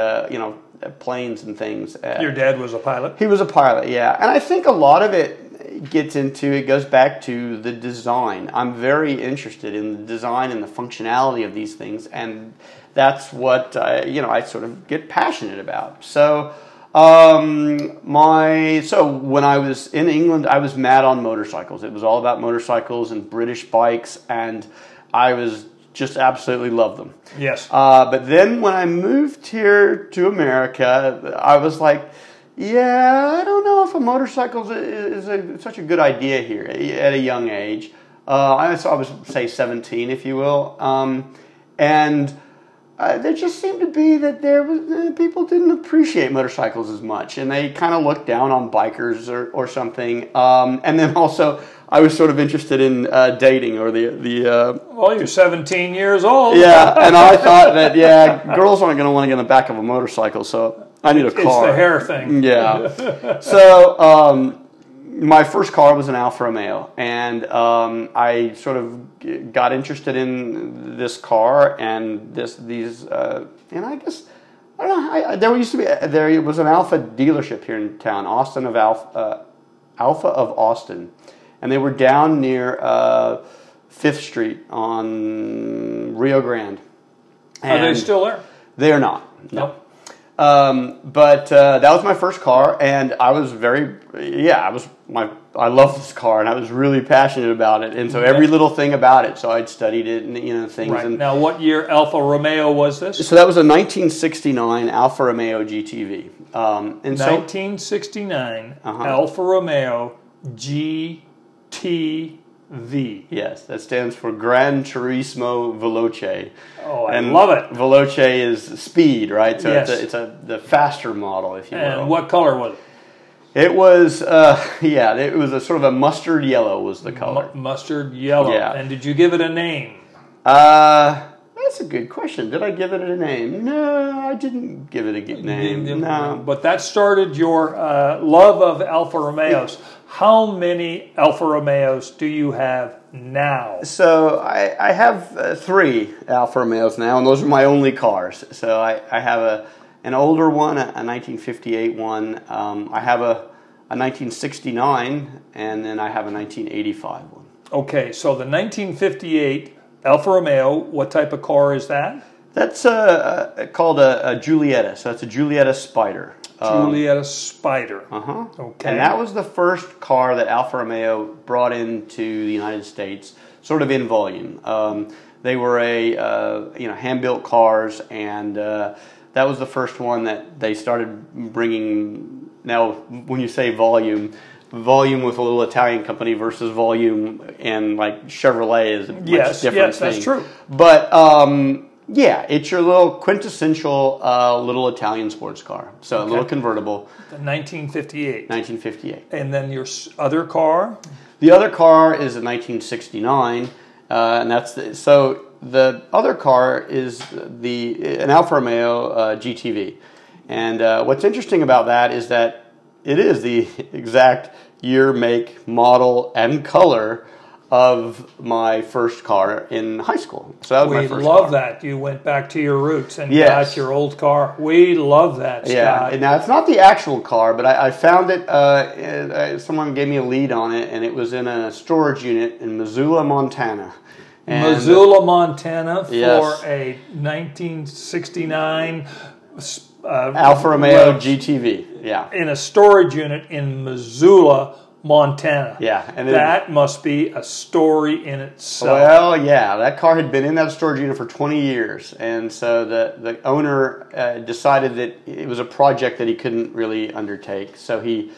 planes and things. Your dad was a pilot? He was a pilot, yeah. And I think a lot of it goes back to the design. I'm very interested in the design and the functionality of these things, and that's what, I sort of get passionate about. So when I was in England, I was mad on motorcycles. It was all about motorcycles and British bikes, and I was just absolutely loved them. Yes. But then when I moved here to America, I was like, I don't know if a motorcycle is such a good idea here at a young age. I was, say, 17, if you will. There just seemed to be that there was people didn't appreciate motorcycles as much, and they kind of looked down on bikers or something. And then also, I was sort of interested in dating or the. Well, you're 17 years old. Yeah, and I thought that girls aren't going to want to get in the back of a motorcycle, so I need a car. It's the hair thing. Yeah. So my first car was an Alfa Romeo, and I sort of got interested in this car and there was an Alfa dealership here in town, Alfa of Austin, and they were down near 5th Street on Rio Grande. And are they still there? They're not. No. Nope. But that was my first car, and I was I loved this car, and I was really passionate about it, and so every little thing about it, so I'd studied it and things. Right. And now, what year Alfa Romeo was this? So that was a 1969 Alfa Romeo GTV. 1969 Alfa Romeo GTV. Yes, that stands for Gran Turismo Veloce. Oh, I love it. Veloce is speed, right? So yes. It's the faster model, if you will. And what color was it? It was, it was a sort of a mustard yellow was the color. Mustard yellow. Yeah. And did you give it a name? that's a good question. Did I give it a name? No, I didn't give it a name. No. But that started your love of Alfa Romeos. How many Alfa Romeos do you have now? So I have three Alfa Romeos now, and those are my only cars. So I have an older one, a 1958 one. I have a 1969, and then I have a 1985 one. Okay, so the 1958 Alfa Romeo, what type of car is that? That's called a Giulietta, so that's a Giulietta Spider. Giulietta Spider. Uh-huh. Okay. And that was the first car that Alfa Romeo brought into the United States, sort of in volume. They were hand-built cars, and that was the first one that they started bringing. Now, when you say volume with a little Italian company versus volume and like Chevrolet is a much different thing. Yes, that's true. But yeah, it's your little quintessential little Italian sports car. So a little convertible. 1958. 1958. And then your other car? The other car is a 1969, and that's so the other car is an Alfa Romeo GTV. And what's interesting about that is that it is the exact year, make, model, and color of my first car in high school. So that was my first car. We love that. You went back to your roots and got your old car. We love that, Scott. Yeah. Now, it's not the actual car, but I found it. Someone gave me a lead on it, and it was in a storage unit in Missoula, Montana. And Missoula, Montana for a 1969 Alfa Romeo GTV, in a storage unit in Missoula, Montana. Yeah, and that must be a story in itself. Well, yeah, that car had been in that storage unit for 20 years, and so the owner decided that it was a project that he couldn't really undertake, so he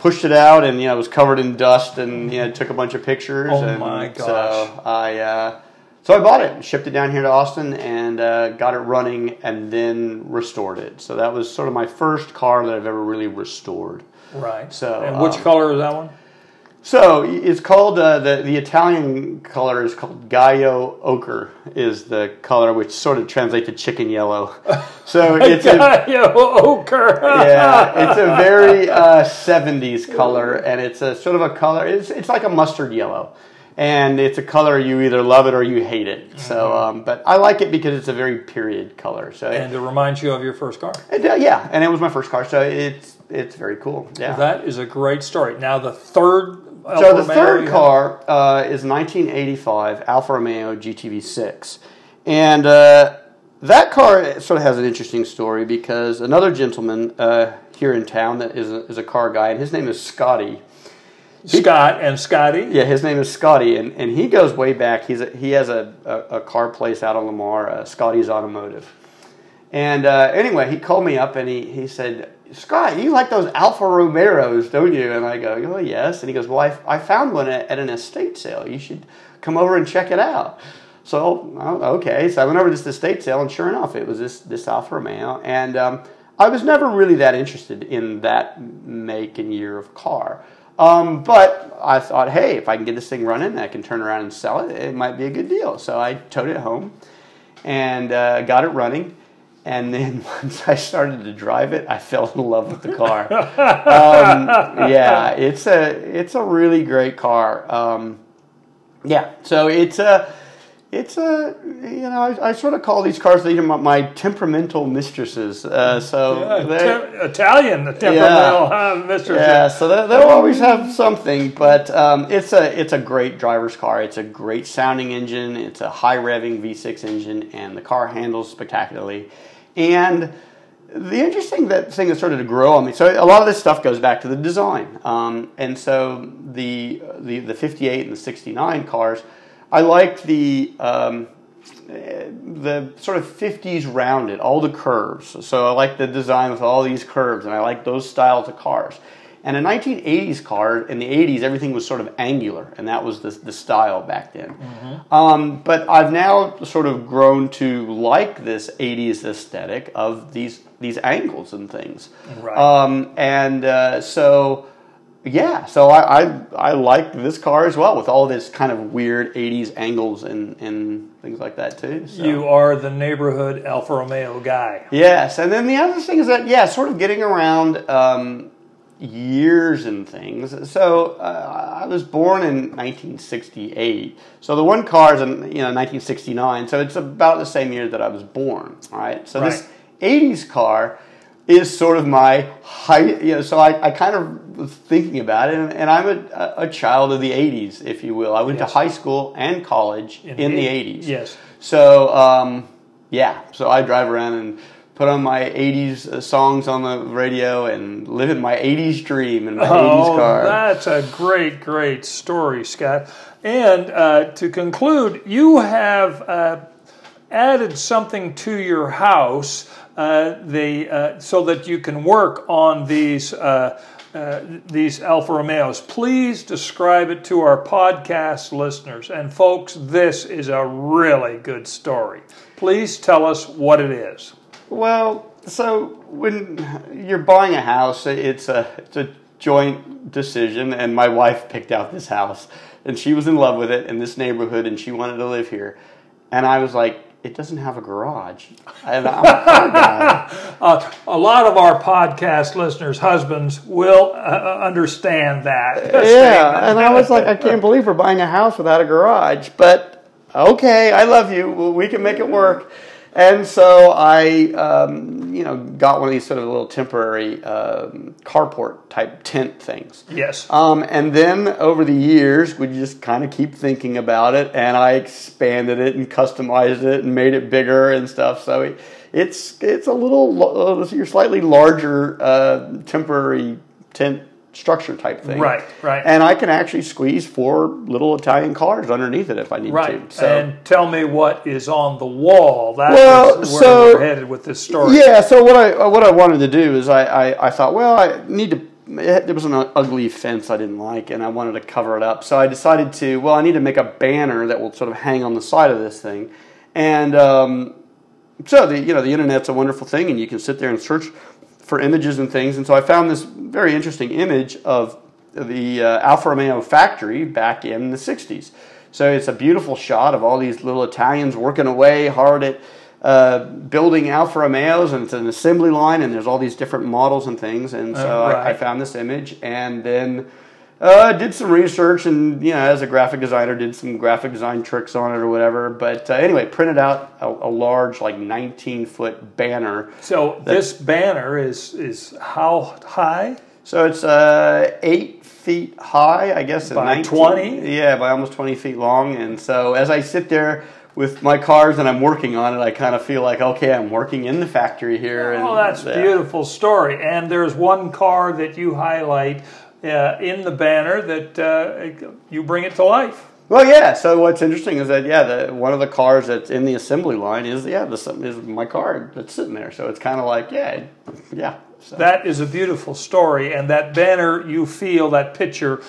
pushed it out, and it was covered in dust, and took a bunch of pictures. Oh my gosh! So So I bought it and shipped it down here to Austin and got it running and then restored it. So that was sort of my first car that I've ever really restored. Right. So, and which color is that one? So it's called, the Italian color is called Gallo Ochre is the color, which sort of translates to chicken yellow. So it's Gallo Ochre. Yeah, it's a very 70s color, and it's a sort of a color, it's like a mustard yellow. And it's a color you either love it or you hate it. So, but I like it because it's a very period color. So, and it reminds you of your first car. Yeah, and it was my first car, so it's very cool. Yeah, that is a great story. Now the third. So the third car is 1985 Alfa Romeo GTV6, and that car sort of has an interesting story because another gentleman here in town that is a car guy, and his name is Scotty. Yeah, his name is Scotty, and he goes way back. He has a car place out on Lamar, Scotty's Automotive. And anyway, he called me up, and he said, "Scott, you like those Alfa Romeos, don't you?" And I go, "Oh, yes." And he goes, "Well, I found one at an estate sale. You should come over and check it out." So, okay. So I went over to this estate sale, and sure enough, it was this Alfa Romeo. And I was never really that interested in that make and year of car. But I thought, hey, if I can get this thing running and I can turn around and sell it, it might be a good deal. So I towed it home and got it running. And then once I started to drive it, I fell in love with the car. Yeah, it's a really great car. Yeah, so it's a I sort of call these cars my temperamental mistresses. Italian temperamental mistresses. Yeah, so they'll always have something. But it's a great driver's car. It's a great sounding engine. It's a high revving V6 engine, and the car handles spectacularly. And the interesting thing that started to grow on me. So a lot of this stuff goes back to the design. And so the 58 and the 69 cars. I like the sort of 50s rounded, all the curves. So I like the design with all these curves, and I like those styles of cars. And a 1980s car, in the 80s, everything was sort of angular, and that was the style back then. Mm-hmm. But I've now sort of grown to like this 80s aesthetic of these angles and things. Right. So Yeah, so I like this car as well, with all this kind of weird 80s angles and things like that too. So. You are the neighborhood Alfa Romeo guy. Yes, and then the other thing is that, yeah, sort of getting around years and things. So I was born in 1968, so the one car is in 1969, so it's about the same year that I was born, right? So right. This 80s car is sort of my height, so I kind of was thinking about it, and I'm a child of the 80s, if you will. I went to high school and college in the 80s. Yes. So, so I drive around and put on my 80s songs on the radio and live in my 80s dream in my 80s car. Oh, that's a great, great story, Scott. And to conclude, you have added something to your house so that you can work on these Alfa Romeos. Please describe it to our podcast listeners. And folks, this is a really good story. Please tell us what it is. Well, so when you're buying a house, it's a joint decision, and my wife picked out this house, and she was in love with it in this neighborhood, and she wanted to live here. And I was like, it doesn't have a garage. And I'm a car guy. A lot of our podcast listeners' husbands will understand that. Yeah, and I was like, I can't believe we're buying a house without a garage. But okay, I love you. We can make it work. And so I, got one of these sort of little temporary carport type tent things. Yes. And then over the years, we just kind of keep thinking about it, and I expanded it and customized it and made it bigger and stuff. So it's a little, you're slightly larger temporary tent structure type thing. Right, right. And I can actually squeeze 4 little Italian cars underneath it if I need to. So. And tell me what is on the wall. That's where we're headed with this story. Yeah, so what I wanted to do is I thought, well, I need to, there was an ugly fence I didn't like, and I wanted to cover it up. So I decided to, I need to make a banner that will sort of hang on the side of this thing. And so, the internet's a wonderful thing, and you can sit there and search for images and things, and so I found this very interesting image of the Alfa Romeo factory back in the 60s. So it's a beautiful shot of all these little Italians working away hard at building Alfa Romeos, and it's an assembly line, and there's all these different models and things, and so I found this image, and then did some research, and as a graphic designer, did some graphic design tricks on it or whatever. But anyway, printed out a large, like 19-foot banner. So this banner is how high? So it's 8 feet high, I guess. By 20? Yeah, by almost 20 feet long. And so as I sit there with my cars and I'm working on it, I kind of feel like, okay, I'm working in the factory here. Oh, that's a beautiful story. And there's one car that you highlight in the banner that you bring it to life. Well, yeah. So what's interesting is that one of the cars that's in the assembly line is my car that's sitting there. So it's kind of like yeah. So. That is a beautiful story, and that banner, you feel that picture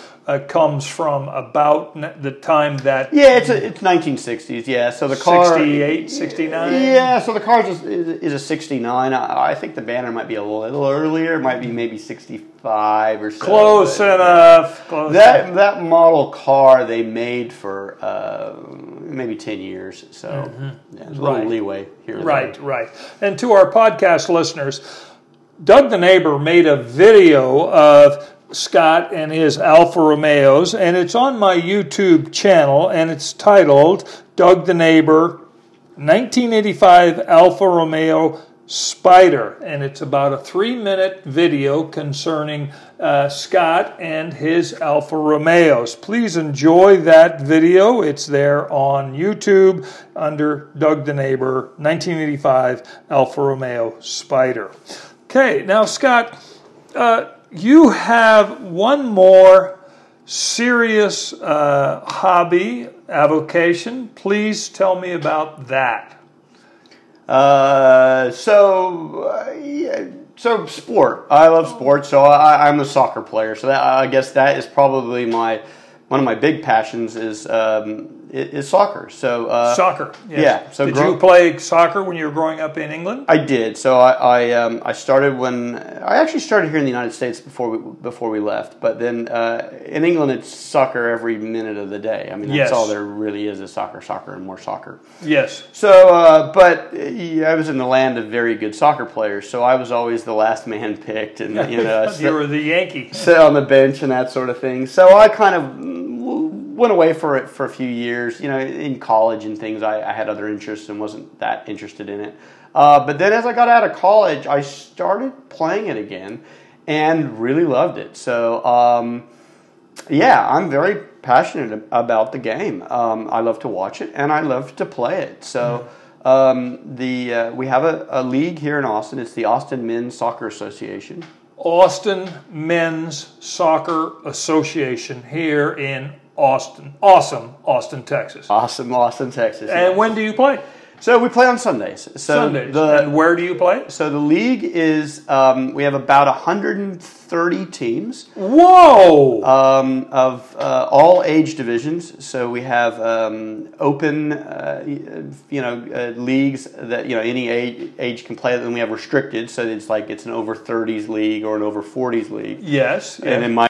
comes from about the time that it's 1960s. Yeah, so the car 68, 69. Yeah, so the car is a 69. I think the banner might be a little earlier. It might be maybe 65 or so. Close enough. Close enough. That model car they made for maybe 10 years. So there's a little leeway here. Right. And to our podcast listeners, Doug the Neighbor made a video of Scott and his Alfa Romeos, and it's on my YouTube channel, and it's titled Doug the Neighbor 1985 Alfa Romeo Spider, and it's about a 3-minute video concerning Scott and his Alfa Romeos. Please enjoy that video. It's there on YouTube under Doug the Neighbor 1985 Alfa Romeo Spider. Okay, now Scott, you have one more serious hobby, avocation. Please tell me about that. So sport. I love sports. So I'm a soccer player. So that, I guess that is probably one of my big passions is is soccer. So soccer. Yes. Yeah. So did you play soccer when you were growing up in England? I did. So I started when I actually started here in the United States before we left. But then in England, it's soccer every minute of the day. I mean, that's all there really is soccer, and more soccer. Yes. So, but I was in the land of very good soccer players. So I was always the last man picked, and you know, you were the Yankee. Sit on the bench and that sort of thing. So I kind of went away for a few years, you know, in college and things. I had other interests and wasn't that interested in it. But then as I got out of college, I started playing it again and really loved it. So, yeah, I'm very passionate about the game. I love to watch it and I love to play it. So we have a league here in Austin. It's the Austin Men's Soccer Association. Austin Men's Soccer Association here in Austin. Austin, Texas. Austin, Texas. Yes. And when do you play? So we play on Sundays. And where do you play? So the league is, we have about 130 teams. Whoa! Of all age divisions. So we have open, leagues that, you know, any age can play. Then we have restricted. So it's like it's an over 30s league or an over 40s league. Yes. And in my